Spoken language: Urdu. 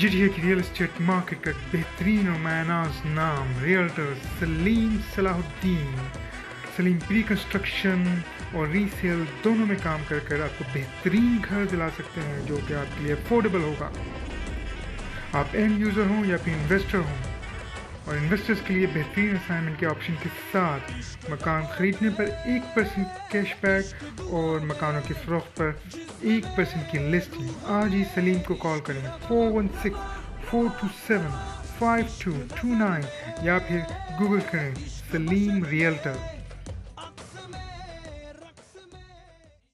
جی ٹی اے کی ریئل اسٹیٹ مارکیٹ کا بہترین اور معناز نام ریئلٹر سلیم صلاح الدین سلیم پری کنسٹرکشن اور ری سیل دونوں میں کام کر کر آپ کو بہترین گھر دلا سکتے ہیں جو کہ آپ کے لیے افورڈیبل ہوگا. آپ اینڈ یوزر ہوں یا پھر انویسٹر ہوں اور انویسٹرز کے لیے بہترین اسائنمنٹ کے آپشن کے ساتھ مکان خریدنے پر 1% کیش بیک اور مکانوں کی فروخت پر 1% کی لسٹنگ. آج ہی سلیم کو کال کریں 416-427-5229 یا پھر گوگل کریں سلیم ریئلٹر.